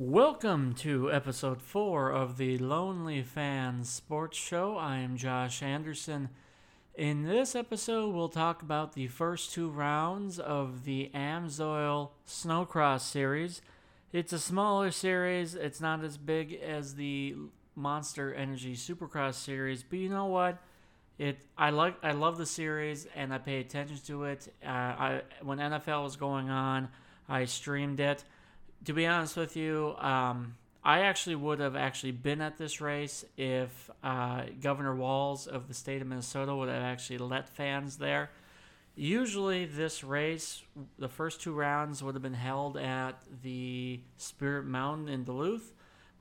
Welcome to episode 4 of the Lonely Fans Sports Show. I am Josh Anderson. In this episode, we'll talk about the first two rounds of the Amsoil Snowcross Series. It's a smaller series. It's not as big as the Monster Energy Supercross Series, but you know what? I love the series, and I pay attention to it. When NFL was going on, I streamed it. To be honest with you, I actually would have been at this race if Governor Walz of the state of Minnesota would have actually let fans there. Usually this race, the first two rounds would have been held at the Spirit Mountain in Duluth,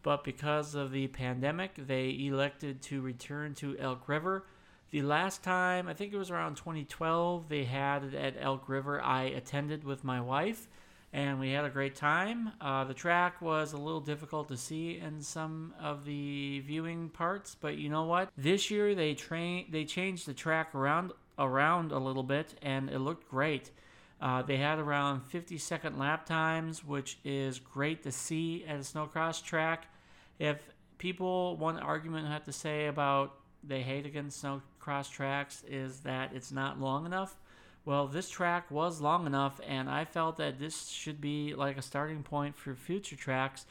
but because of the pandemic, they elected to return to Elk River. The last time, I think it was around 2012, they had it at Elk River. I attended with my wife, and we had a great time. The track was a little difficult to see in some of the viewing parts, but you know what? This year they changed the track around a little bit, and it looked great. They had around 50-second lap times, which is great to see at a snowcross track. If people, one argument I have to say about they hate against snowcross tracks is that it's not long enough. Well, this track was long enough, and I felt that this should be like a starting point for future tracks.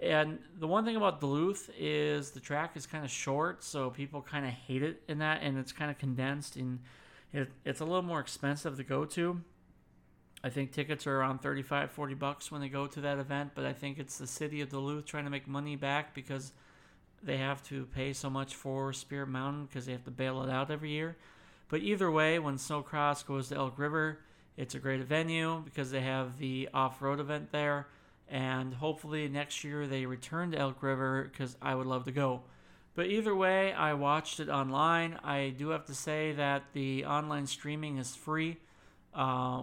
And the one thing about Duluth is the track is kind of short, so people kind of hate it in that, and it's kind of condensed, and it's a little more expensive to go to. I think tickets are around $35-$40 when they go to that event, but I think it's the city of Duluth trying to make money back because they have to pay so much for Spirit Mountain because they have to bail it out every year. But either way, when Snowcross goes to Elk River, it's a great venue because they have the off-road event there. And hopefully next year they return to Elk River because I would love to go. But either way, I watched it online. I do have to say that the online streaming is free.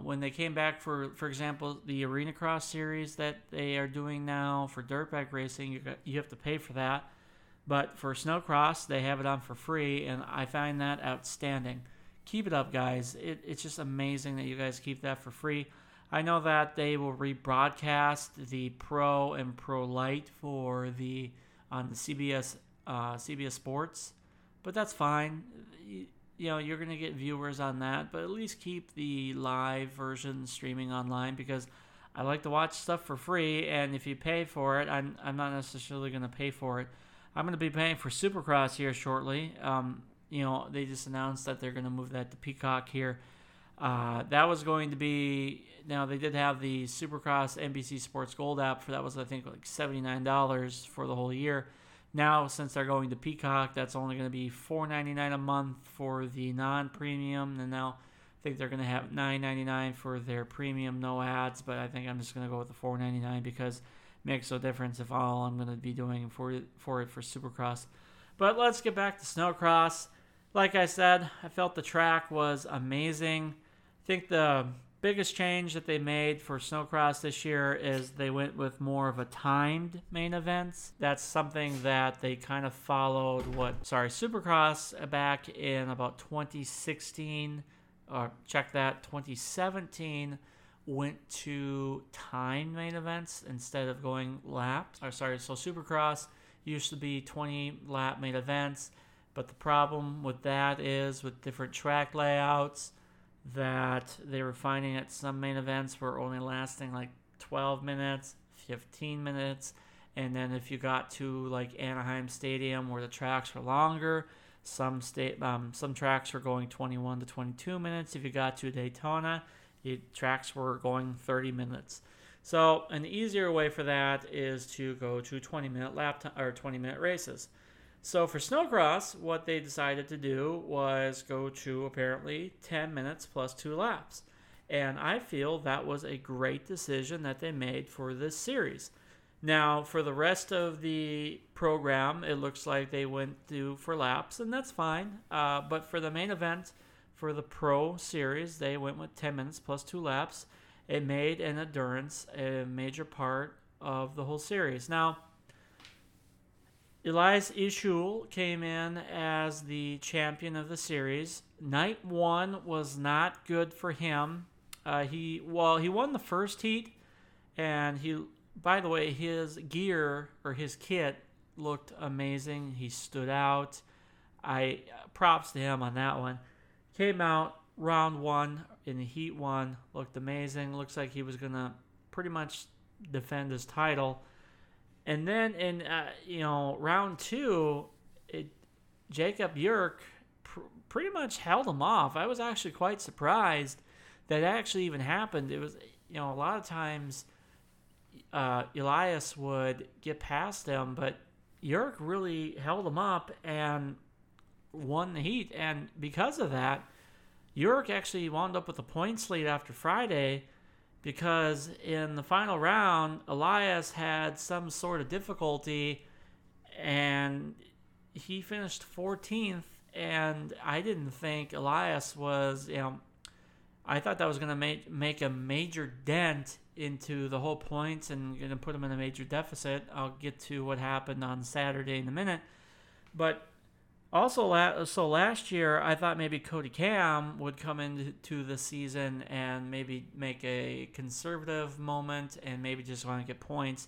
When they came back, for example, the Arena Cross series that they are doing now for dirtbag racing, you have to pay for that. But for Snowcross, they have it on for free, and I find that outstanding. Keep it up, guys. It's just amazing that you guys keep that for free. I know that they will rebroadcast the Pro and Pro Lite on the CBS Sports, but that's fine. You know, you're going to get viewers on that, but at least keep the live version streaming online because I like to watch stuff for free, and if you pay for it, I'm not necessarily going to pay for it. I'm going to be paying for Supercross here shortly. They just announced that they're going to move that to Peacock here. That was going to be... Now, they did have the Supercross NBC Sports Gold app for that was, I think, like $79 for the whole year. Now, since they're going to Peacock, that's only going to be $4.99 a month for the non-premium. And now, I think they're going to have $9.99 for their premium, no ads. But I think I'm just going to go with the $4.99 because... makes no difference if all I'm going to be doing for it for Supercross. But let's get back to Snowcross. Like I said, I felt the track was amazing. I think the biggest change that they made for Snowcross this year is they went with more of a timed main events. That's something that they kind of followed Supercross back in about 2016, or check that, 2017, went to timed main events instead of going laps. So Supercross used to be 20 lap main events, but the problem with that is with different track layouts that they were finding that some main events were only lasting like 12 minutes, 15 minutes, and then if you got to like Anaheim Stadium where the tracks were longer, some tracks were going 21 to 22 minutes. If you got to Daytona, the tracks were going 30 minutes. So an easier way for that is to go to 20-minute 20-minute races. So for Snowcross, what they decided to do was go to apparently 10 minutes plus 2 laps. And I feel that was a great decision that they made for this series. Now, for the rest of the program, it looks like they went through for laps, and that's fine. But for the main event... For the Pro Series, they went with 10 minutes plus 2 laps. It made an endurance a major part of the whole series. Now, Elias Ishoel came in as the champion of the series. Night 1 was not good for him. He won the first heat, and he by the way, his gear or his kit looked amazing. He stood out. Props to him on that one. Came out round one in heat one, looked amazing. Looks like he was gonna pretty much defend his title. And then in round two, Jacob Yerke pretty much held him off. I was actually quite surprised that actually even happened. It was, a lot of times Elias would get past him, but Yerke really held him up and won the heat. And because of that, Yerke actually wound up with a points lead after Friday, because in the final round, Elias had some sort of difficulty and he finished 14th. And I didn't think Elias was, I thought that was going to make a major dent into the whole points and going to put him in a major deficit. I'll get to what happened on Saturday in a minute. But also, so last year, I thought maybe Cody Cam would come into the season and maybe make a conservative moment and maybe just want to get points.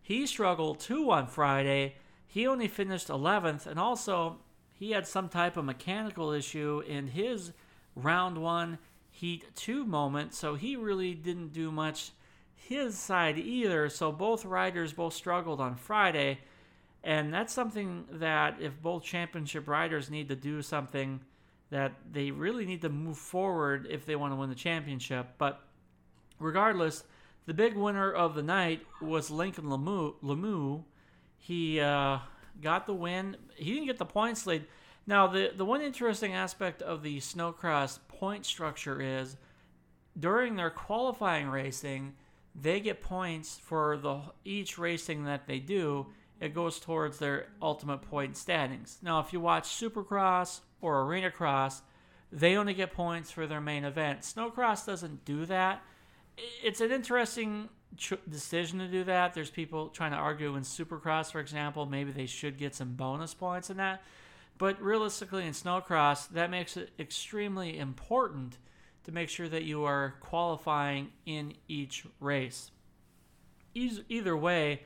He struggled too on Friday. He only finished 11th, and also he had some type of mechanical issue in his round one heat two moment, so he really didn't do much his side either. So both riders both struggled on Friday, and that's something that if both championship riders need to do something, that they really need to move forward if they want to win the championship. But regardless, the big winner of the night was Lincoln Lemieux. He got the win. He didn't get the points lead. Now, the one interesting aspect of the snowcross point structure is during their qualifying racing, they get points for each racing that they do. It goes towards their ultimate point standings. Now, if you watch Supercross or Arena Cross, they only get points for their main event. Snowcross doesn't do that. It's an interesting decision to do that. There's people trying to argue in Supercross, for example, maybe they should get some bonus points in that. But realistically in snowcross, that makes it extremely important to make sure that you are qualifying in each race. Either way,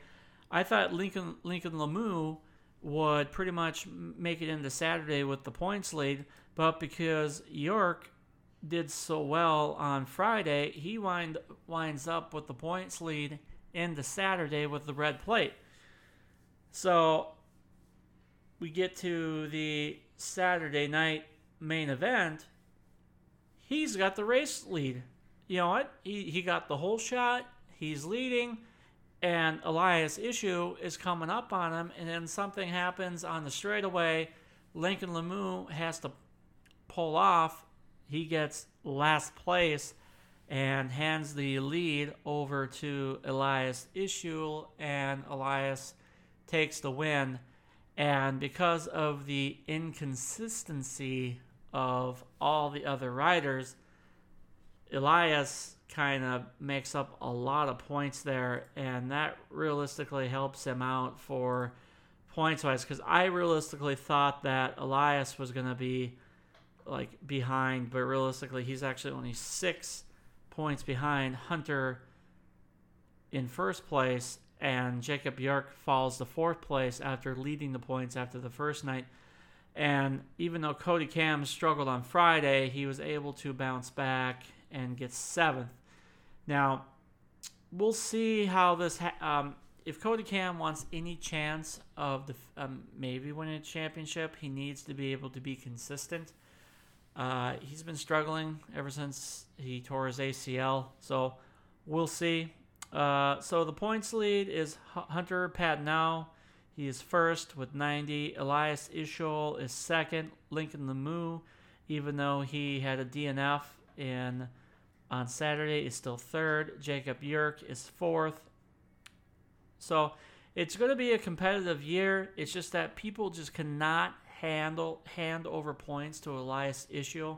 I thought Lincoln Lemieux would pretty much make it into Saturday with the points lead, but because Yerke did so well on Friday, he winds up with the points lead into Saturday with the red plate. So we get to the Saturday night main event. He's got the race lead. You know what? He got the whole shot. He's leading, and Elias Ishoel is coming up on him, and then something happens on the straightaway. Lincoln Lemieux has to pull off. He gets last place and hands the lead over to Elias Ishoel, and Elias takes the win. And because of the inconsistency of all the other riders, Elias kind of makes up a lot of points there, and that realistically helps him out for points-wise, because I realistically thought that Elias was going to be behind, but realistically he's actually only 6 points behind Hunter in first place, and Jacob Yerke falls to fourth place after leading the points after the first night. And even though Cody Cam struggled on Friday, he was able to bounce back and get seventh. Now we'll see how this if Cody Cam wants any chance of maybe winning a championship, he needs to be able to be consistent. He's been struggling ever since he tore his ACL, so we'll see. So the points lead is Hunter Patnau. He is first with 90. Elias Ishoel is second. Lincoln Lemieux, even though he had a DNF on Saturday, is still third. Jacob Yerke is fourth. So it's going to be a competitive year. It's just that people just cannot hand over points to Elias Ishoel.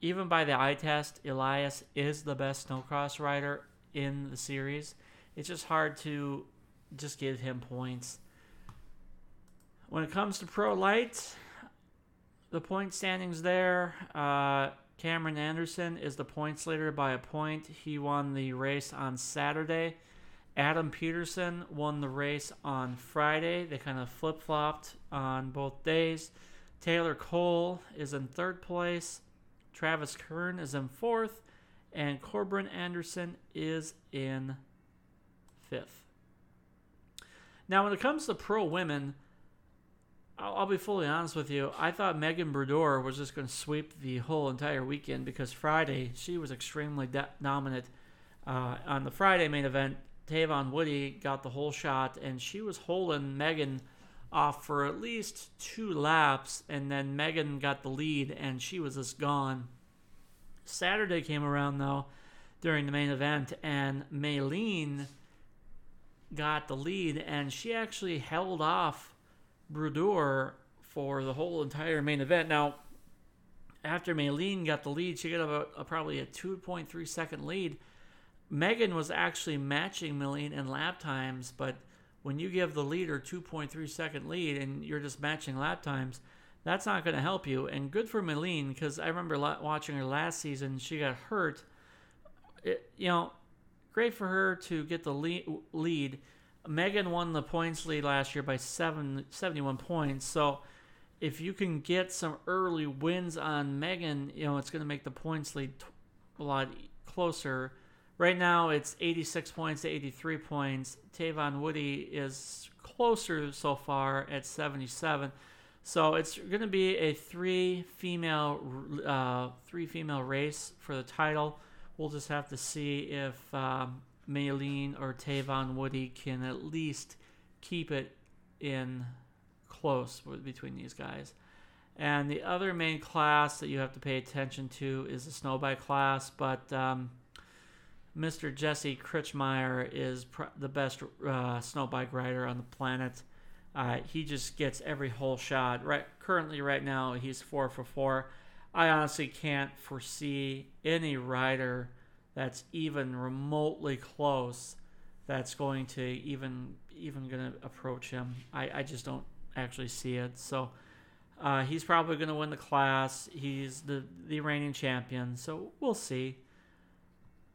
Even by the eye test, Elias is the best snowcross rider in the series. It's just hard to just give him points. When it comes to Pro Light, the point standings there, Cameron Anderson is the points leader by a point. He won the race on Saturday. Adam Peterson won the race on Friday. They kind of flip-flopped on both days. Taylor Cole is in third place. Travis Kern is in fourth. And Corbin Anderson is in fifth. Now, when it comes to pro women, I'll be fully honest with you. I thought Megan Brodeur was just going to sweep the whole entire weekend because Friday she was extremely dominant. On the Friday main event, Tavon Woody got the whole shot, and she was holding Megan off for at least two laps, and then Megan got the lead, and she was just gone. Saturday came around, though, during the main event, and Malene got the lead, and she actually held off Brodeur for the whole entire main event. Now, after Malene got the lead, she got probably a 2.3 second lead. Megan was actually matching Malene in lap times, but when you give the leader 2.3 second lead and you're just matching lap times, that's not going to help you. And good for Malene, because I remember watching her last season. She got hurt. Great for her to get the lead. Megan won the points lead last year by 71 points. So if you can get some early wins on Megan, it's going to make the points lead a lot closer. Right now, it's 86 points to 83 points. Tavon Woody is closer so far at 77. So it's going to be a three female race for the title. We'll just have to see if Malene or Tavon Woody can at least keep it in close between these guys. And the other main class that you have to pay attention to is the snowbike class, but Mr. Jesse Krichmeyer is the best snowbike rider on the planet. He just gets every whole shot. Right now, he's 4 for 4. I honestly can't foresee any rider that's even remotely close that's going to even going to approach him. I just don't actually see it. So he's probably going to win the class. He's the reigning champion. So we'll see.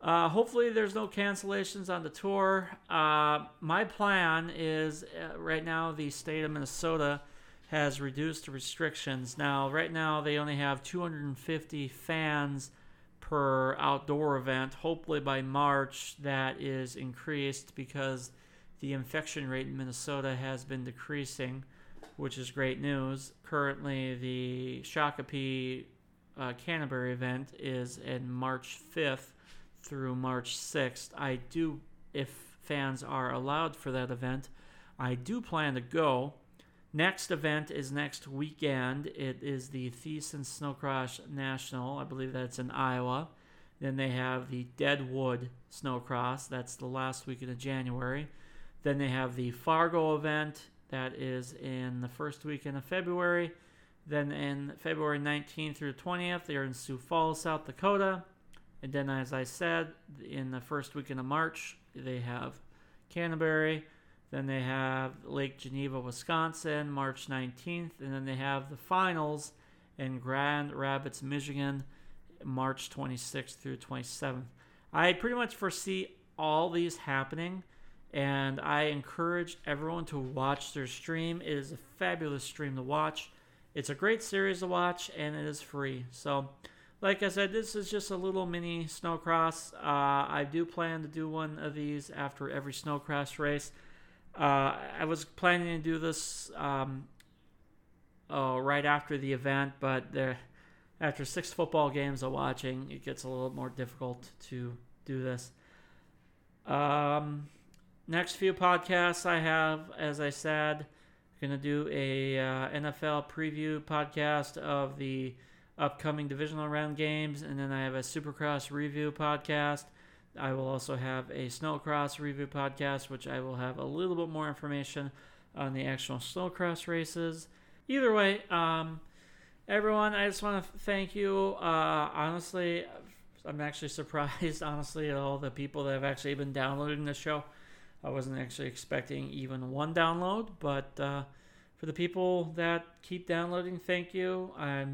Hopefully there's no cancellations on the tour. My plan is right now the state of Minnesota has reduced the restrictions. Now, right now they only have 250 fans per outdoor event. Hopefully by March that is increased because the infection rate in Minnesota has been decreasing, which is great news. Currently the Shakopee Canterbury event is in March 5th. Through March 6th. If fans are allowed for that event, I do plan to go. Next event is next weekend. It is the Thieson Snowcross National. I believe that's in Iowa. Then they have the Deadwood Snowcross. That's the last weekend of January. Then they have the Fargo event. That is in the first weekend of February. Then in February 19th through 20th, they're in Sioux Falls, South Dakota. And then, as I said, in the first weekend of March, they have Canterbury. Then they have Lake Geneva, Wisconsin, March 19th. And then they have the finals in Grand Rapids, Michigan, March 26th through 27th. I pretty much foresee all these happening, and I encourage everyone to watch their stream. It is a fabulous stream to watch. It's a great series to watch, and it is free. So, like I said, this is just a little mini snowcross. I do plan to do one of these after every snowcross race. I was planning to do this right after the event, but after 6 football games of watching, it gets a little more difficult to do this. Next few podcasts I have, as I said, going to do a NFL preview podcast of the upcoming divisional round games, and then I have a Supercross review podcast. I will also have a Snowcross review podcast, which I will have a little bit more information on the actual Snowcross races. Either way, everyone, I just want to thank you. Honestly, I'm actually surprised, at all the people that have actually been downloading this show. I wasn't actually expecting even one download, but for the people that keep downloading, thank you. I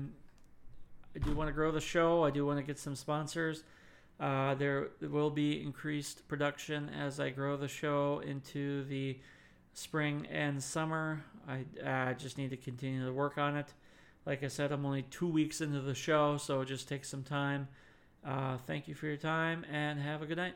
do want to grow the show. I do want to get some sponsors. There will be increased production as I grow the show into the spring and summer. I just need to continue to work on it. Like I said, I'm only 2 weeks into the show, so it just takes some time. Thank you for your time, and have a good night.